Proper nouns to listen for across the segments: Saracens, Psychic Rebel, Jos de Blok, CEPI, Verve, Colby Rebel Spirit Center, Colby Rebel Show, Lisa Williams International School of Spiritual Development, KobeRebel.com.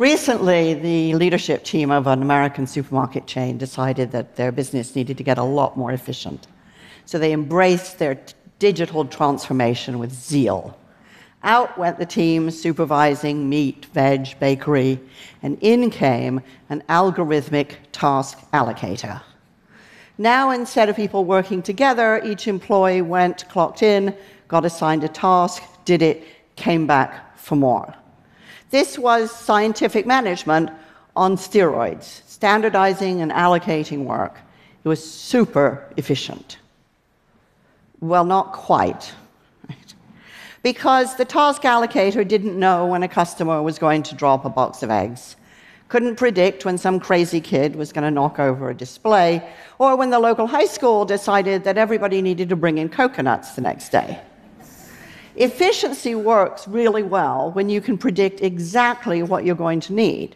Recently, the leadership team of an American supermarket chain decided that their business needed to get a lot more efficient. So they embraced their digital transformation with zeal. Out went the team supervising meat, veg, bakery, and in came an algorithmic task allocator. Now, instead of people working together, each employee went, clocked in, got assigned a task, did it, came back for more. This was scientific management on steroids, standardizing and allocating work. It was super efficient. Well, not quite. Because the task allocator didn't know when a customer was going to drop a box of eggs, couldn't predict when some crazy kid was going to knock over a display, or when the local high school decided that everybody needed to bring in coconuts the next day. Efficiency works really well when you can predict exactly what you're going to need.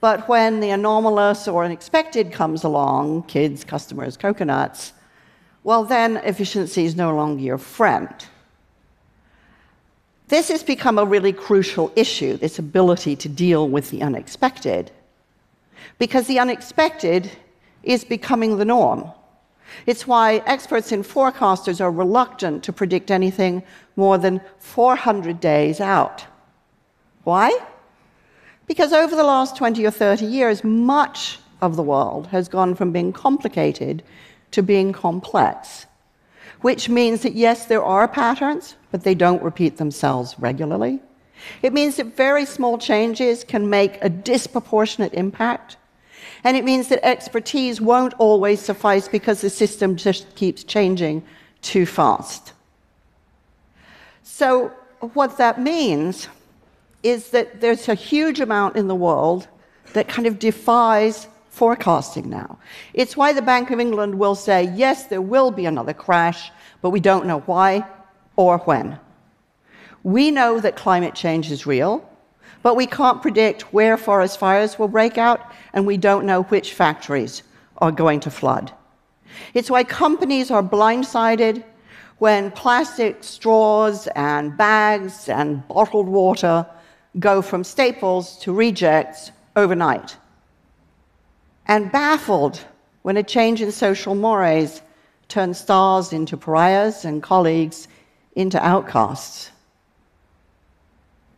But when the anomalous or unexpected comes along, kids, customers, coconuts, well, then efficiency is no longer your friend. This has become a really crucial issue, this ability to deal with the unexpected, because the unexpected is becoming the norm. It's why experts and forecasters are reluctant to predict anything more than 400 days out. Why? Because over the last 20 or 30 years, much of the world has gone from being complicated to being complex, which means that, yes, there are patterns, but they don't repeat themselves regularly. It means that very small changes can make a disproportionate impact. And it means that expertise won't always suffice because the system just keeps changing too fast. So what that means is that there's a huge amount in the world that kind of defies forecasting now. It's why the Bank of England will say, yes, there will be another crash, but we don't know why or when. We know that climate change is real, but we can't predict where forest fires will break out, and we don't know which factories are going to flood. It's why companies are blindsided when plastic straws and bags and bottled water go from staples to rejects overnight, and baffled when a change in social mores turns stars into pariahs and colleagues into outcasts.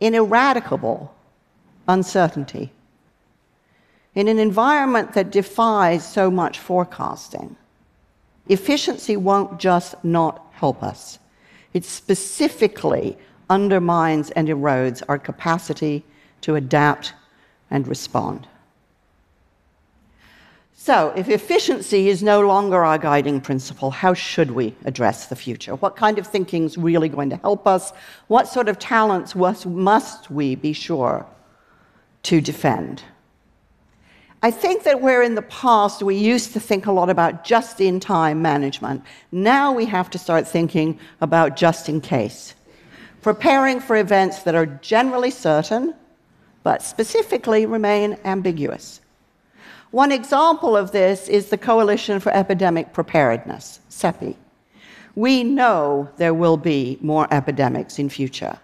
Ineradicable uncertainty. In an environment that defies so much forecasting, efficiency won't just not help us. It specifically undermines and erodes our capacity to adapt and respond. So, if efficiency is no longer our guiding principle, how should we address the future? What kind of thinking is really going to help us? What sort of talents must we be sure to defend? I think that where in the past we used to think a lot about just-in-time management, now we have to start thinking about just-in-case, preparing for events that are generally certain, but specifically remain ambiguous. One example of this is the Coalition for Epidemic Preparedness, CEPI. We know there will be more epidemics in future,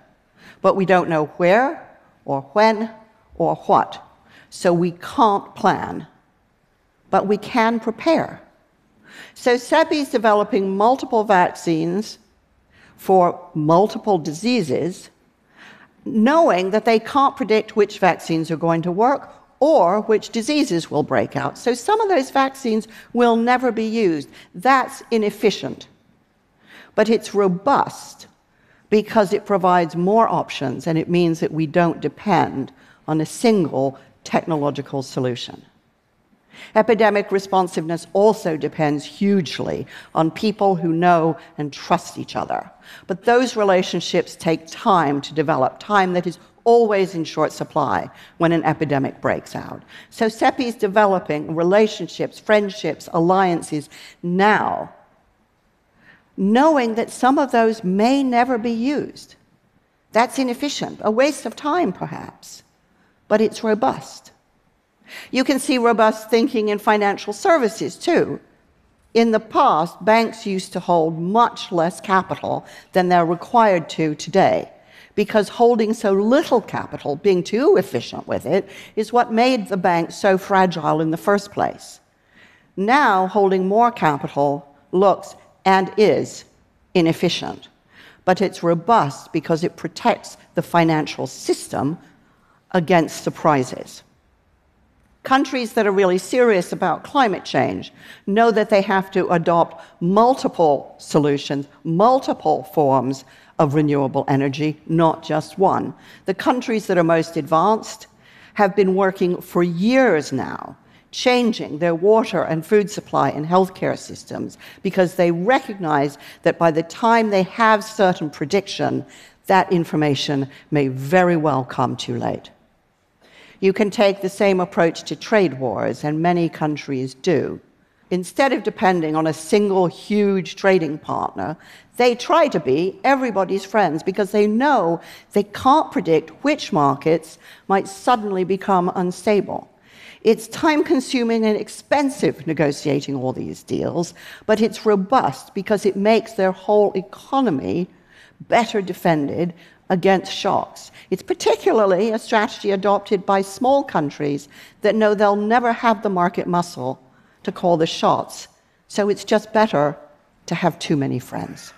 but we don't know where or when or what, so we can't plan, but we can prepare. So CEPI is developing multiple vaccines for multiple diseases, knowing that they can't predict which vaccines are going to work or which diseases will break out. So some of those vaccines will never be used. That's inefficient. But it's robust because it provides more options, and it means that we don't depend on a single technological solution. Epidemic responsiveness also depends hugely on people who know and trust each other. But those relationships take time to develop, time that is always in short supply when an epidemic breaks out. So CEPI is developing relationships, friendships, alliances now, knowing that some of those may never be used. That's inefficient, a waste of time perhaps, but it's robust. You can see robust thinking in financial services too. In the past, banks used to hold much less capital than they're required to today, because holding so little capital, being too efficient with it, is what made the banks so fragile in the first place. Now, holding more capital looks and is inefficient, but it's robust because it protects the financial system against surprises. Countries that are really serious about climate change know that they have to adopt multiple solutions, multiple forms of renewable energy, not just one. The countries that are most advanced have been working for years now, changing their water and food supply and healthcare systems, because they recognize that by the time they have certain prediction, that information may very well come too late. You can take the same approach to trade wars, and many countries do. Instead of depending on a single huge trading partner, they try to be everybody's friends because they know they can't predict which markets might suddenly become unstable. It's time-consuming and expensive negotiating all these deals, but it's robust because it makes their whole economy better defended against shocks. It's particularly a strategy adopted by small countries that know they'll never have the market muscle to call the shots, so it's just better to have too many friends.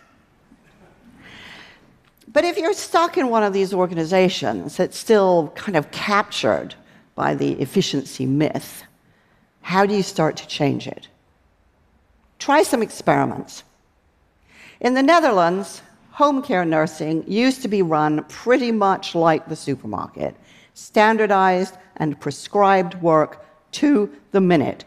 But if you're stuck in one of these organizations that's still kind of captured by the efficiency myth, how do you start to change it? Try some experiments. In the Netherlands, home care nursing used to be run pretty much like the supermarket, standardized and prescribed work to the minute.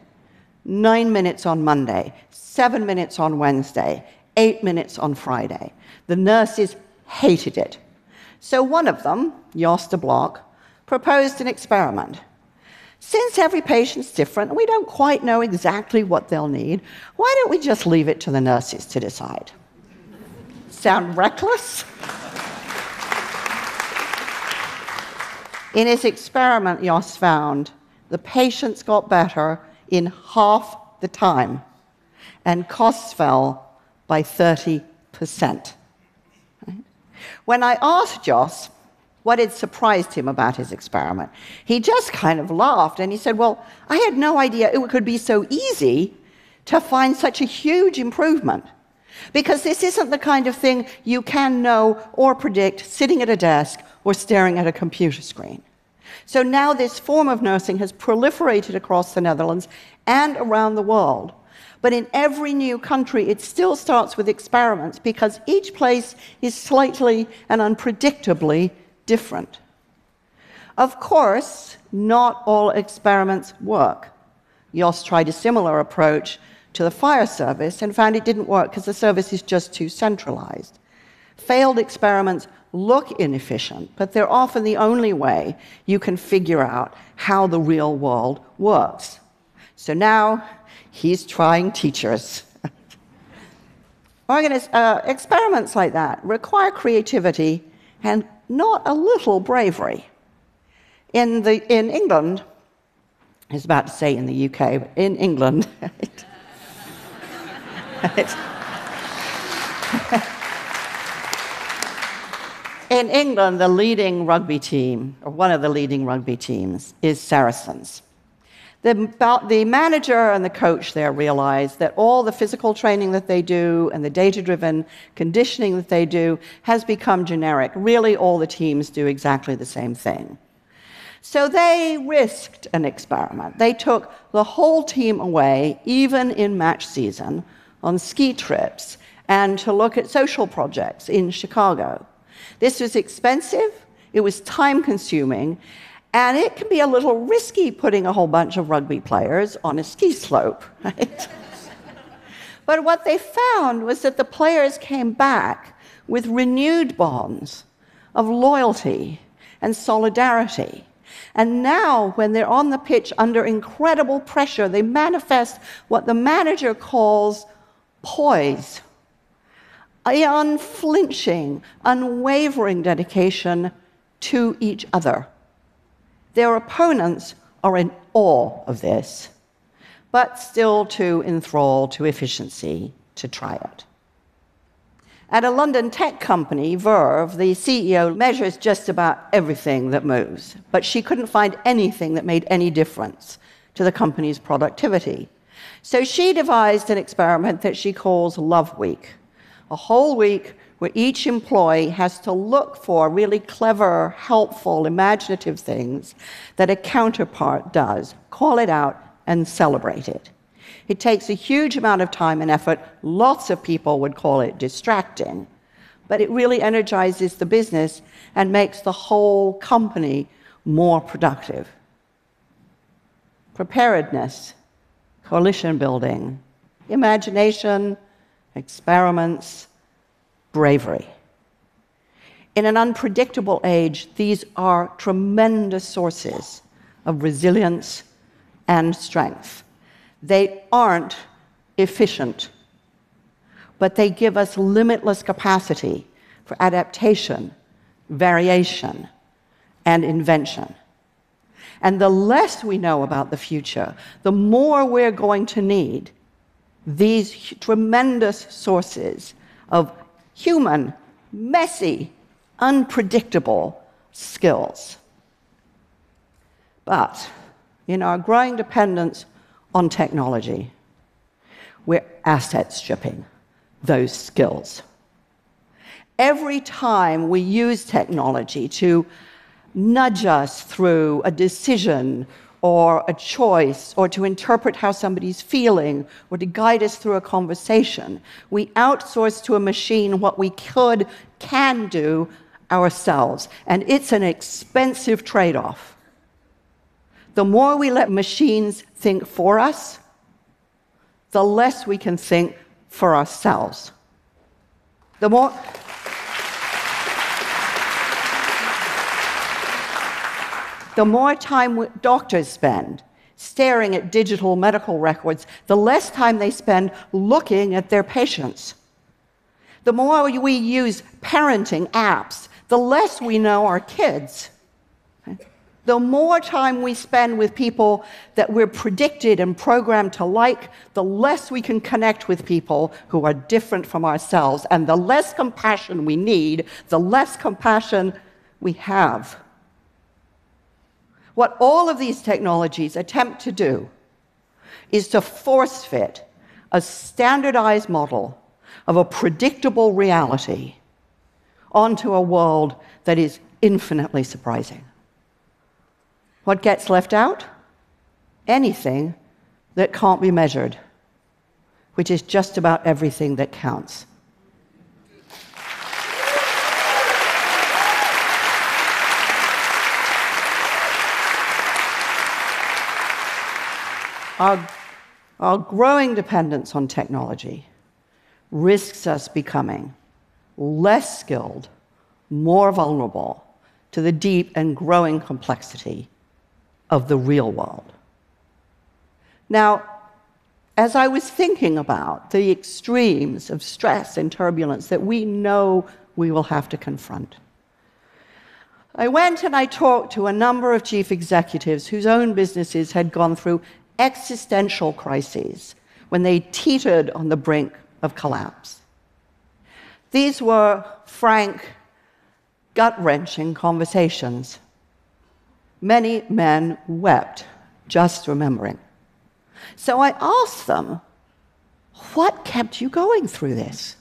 9 minutes on Monday, 7 minutes on Wednesday, 8 minutes on Friday. The nurses hated it. So one of them, Jos de Blok, proposed an experiment. Since every patient's different and we don't quite know exactly what they'll need, why don't we just leave it to the nurses to decide? Sound reckless? In his experiment, Jos found the patients got better in half the time, and costs fell by 30%. Right? When I asked Jos what had surprised him about his experiment, he just kind of laughed, and he said, well, I had no idea it could be so easy to find such a huge improvement, because this isn't the kind of thing you can know or predict sitting at a desk or staring at a computer screen. So now this form of nursing has proliferated across the Netherlands and around the world. But in every new country, it still starts with experiments because each place is slightly and unpredictably different. Of course, not all experiments work. Jos tried a similar approach to the fire service and found it didn't work because the service is just too centralized. Failed experiments look inefficient, but they're often the only way you can figure out how the real world works. So now he's trying teachers. Experiments like that require creativity and not a little bravery. In England, I was about to say in the UK, but in England, in England, the leading rugby team, or one of the leading rugby teams, is Saracens. The manager and the coach there realize that all the physical training that they do and the data-driven conditioning that they do has become generic. Really, all the teams do exactly the same thing. So they risked an experiment. They took the whole team away, even in match season, on ski trips, and to look at social projects in Chicago. This was expensive, it was time-consuming, and it can be a little risky putting a whole bunch of rugby players on a ski slope, right? But what they found was that the players came back with renewed bonds of loyalty and solidarity. And now, when they're on the pitch under incredible pressure, they manifest what the manager calls poise, an unflinching, unwavering dedication to each other. Their opponents are in awe of this, but still too enthralled to efficiency to try it. At a London tech company, Verve, the CEO measures just about everything that moves, but she couldn't find anything that made any difference to the company's productivity. So she devised an experiment that she calls Love Week, a whole week where each employee has to look for really clever, helpful, imaginative things that a counterpart does, call it out, and celebrate it. It takes a huge amount of time and effort. Lots of people would call it distracting, but it really energizes the business and makes the whole company more productive. Preparedness, coalition building, imagination, experiments, bravery. In an unpredictable age, these are tremendous sources of resilience and strength. They aren't efficient, but they give us limitless capacity for adaptation, variation, and invention. And the less we know about the future, the more we're going to need these tremendous sources of human, messy, unpredictable skills. But in our growing dependence on technology, we're asset stripping those skills. Every time we use technology to nudge us through a decision or a choice or to interpret how somebody's feeling or to guide us through a conversation, we outsource to a machine what we can do ourselves. And it's an expensive trade-off. The more we let machines think for us, the less we can think for ourselves. The more time doctors spend staring at digital medical records, the less time they spend looking at their patients. The more we use parenting apps, the less we know our kids. The more time we spend with people that we're predicted and programmed to like, the less we can connect with people who are different from ourselves. And the less compassion we need, the less compassion we have. What all of these technologies attempt to do is to force-fit a standardized model of a predictable reality onto a world that is infinitely surprising. What gets left out? Anything that can't be measured, which is just about everything that counts. Our growing dependence on technology risks us becoming less skilled, more vulnerable to the deep and growing complexity of the real world. Now, as I was thinking about the extremes of stress and turbulence that we know we will have to confront, I went and I talked to a number of chief executives whose own businesses had gone through existential crises when they teetered on the brink of collapse. These were frank, gut-wrenching conversations. Many men wept just remembering. So I asked them, what kept you going through this?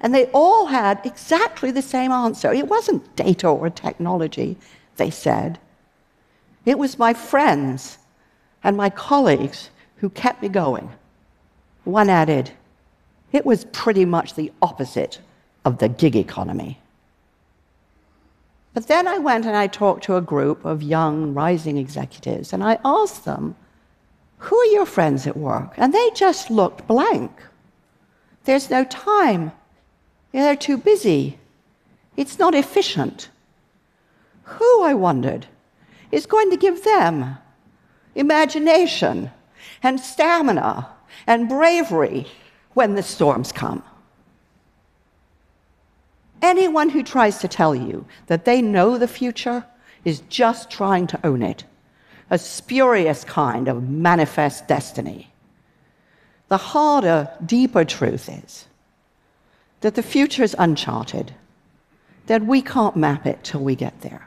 And they all had exactly the same answer. It wasn't data or technology, they said. It was my friends and my colleagues who kept me going. One added, it was pretty much the opposite of the gig economy. But then I went and I talked to a group of young, rising executives, and I asked them, who are your friends at work? And they just looked blank. There's no time. They're too busy. It's not efficient. Who, I wondered, is going to give them imagination and stamina and bravery when the storms come? Anyone who tries to tell you that they know the future is just trying to own it, a spurious kind of manifest destiny. The harder, deeper truth is that the future is uncharted, that we can't map it till we get there.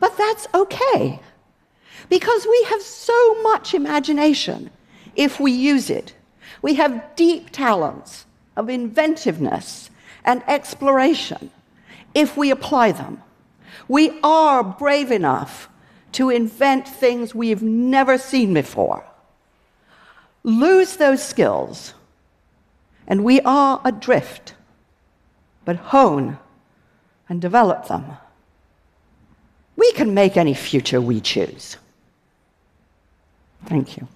But that's okay, because we have so much imagination if we use it. We have deep talents of inventiveness and exploration if we apply them. We are brave enough to invent things we've never seen before. Lose those skills, and we are adrift, but hone and develop them. We can make any future we choose. Thank you.